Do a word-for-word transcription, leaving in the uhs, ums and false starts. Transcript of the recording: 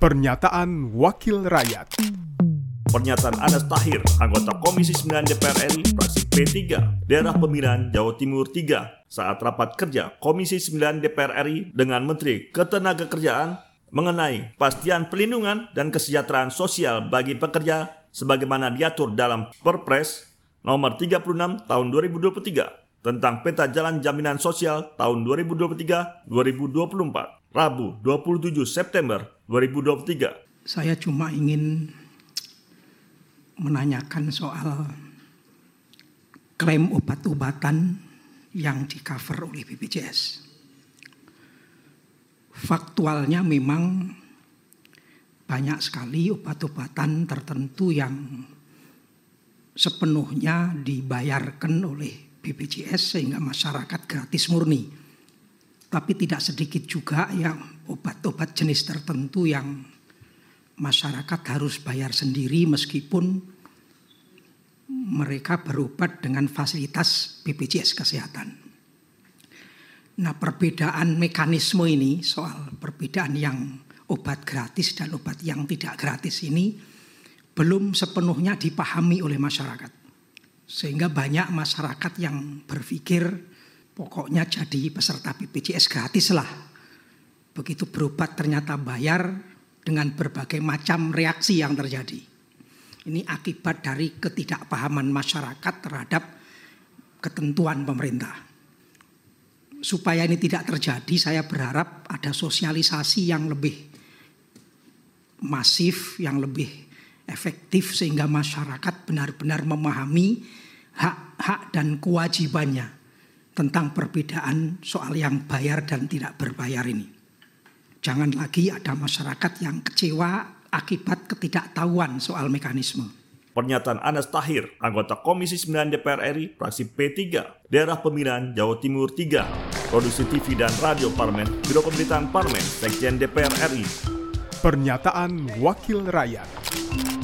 Pernyataan Wakil Rakyat. Pernyataan Anas Tahir, anggota Komisi sembilan D P R R I, fraksi P tiga, daerah pemilihan Jawa Timur tiga, saat rapat kerja Komisi sembilan D P R R I dengan Menteri Ketenagakerjaan mengenai kepastian perlindungan dan kesejahteraan sosial bagi pekerja sebagaimana diatur dalam Perpres Nomor tiga puluh enam Tahun dua ribu dua puluh tiga tentang Peta Jalan Jaminan Sosial tahun dua ribu dua puluh tiga sampai dua ribu dua puluh empat. Rabu dua puluh tujuh September dua ribu dua puluh tiga. Saya cuma ingin menanyakan soal klaim obat-obatan yang di cover oleh B P J S. Faktualnya memang banyak sekali obat-obatan tertentu yang sepenuhnya dibayarkan oleh B P J S sehingga masyarakat gratis murni. Tapi tidak sedikit juga yang obat-obat jenis tertentu yang masyarakat harus bayar sendiri meskipun mereka berobat dengan fasilitas B P J S Kesehatan. Nah, perbedaan mekanisme ini, soal perbedaan yang obat gratis dan obat yang tidak gratis ini belum sepenuhnya dipahami oleh masyarakat. Sehingga banyak masyarakat yang berpikir pokoknya jadi peserta B P J S gratis lah. Begitu berobat ternyata bayar dengan berbagai macam reaksi yang terjadi. Ini akibat dari ketidakpahaman masyarakat terhadap ketentuan pemerintah. Supaya ini tidak terjadi, saya berharap ada sosialisasi yang lebih masif, yang lebih efektif sehingga masyarakat benar-benar memahami hak-hak dan kewajibannya tentang perbedaan soal yang bayar dan tidak berbayar ini. Jangan lagi ada masyarakat yang kecewa akibat ketidaktahuan soal mekanisme. Pernyataan Anas Tahir, anggota Komisi sembilan D P R R I, fraksi P tiga, daerah pemilihan Jawa Timur tiga. Produksi T V dan Radio Parmen, Biro Pemberitaan Parmen, Sekjen D P R R I. Pernyataan Wakil Rakyat.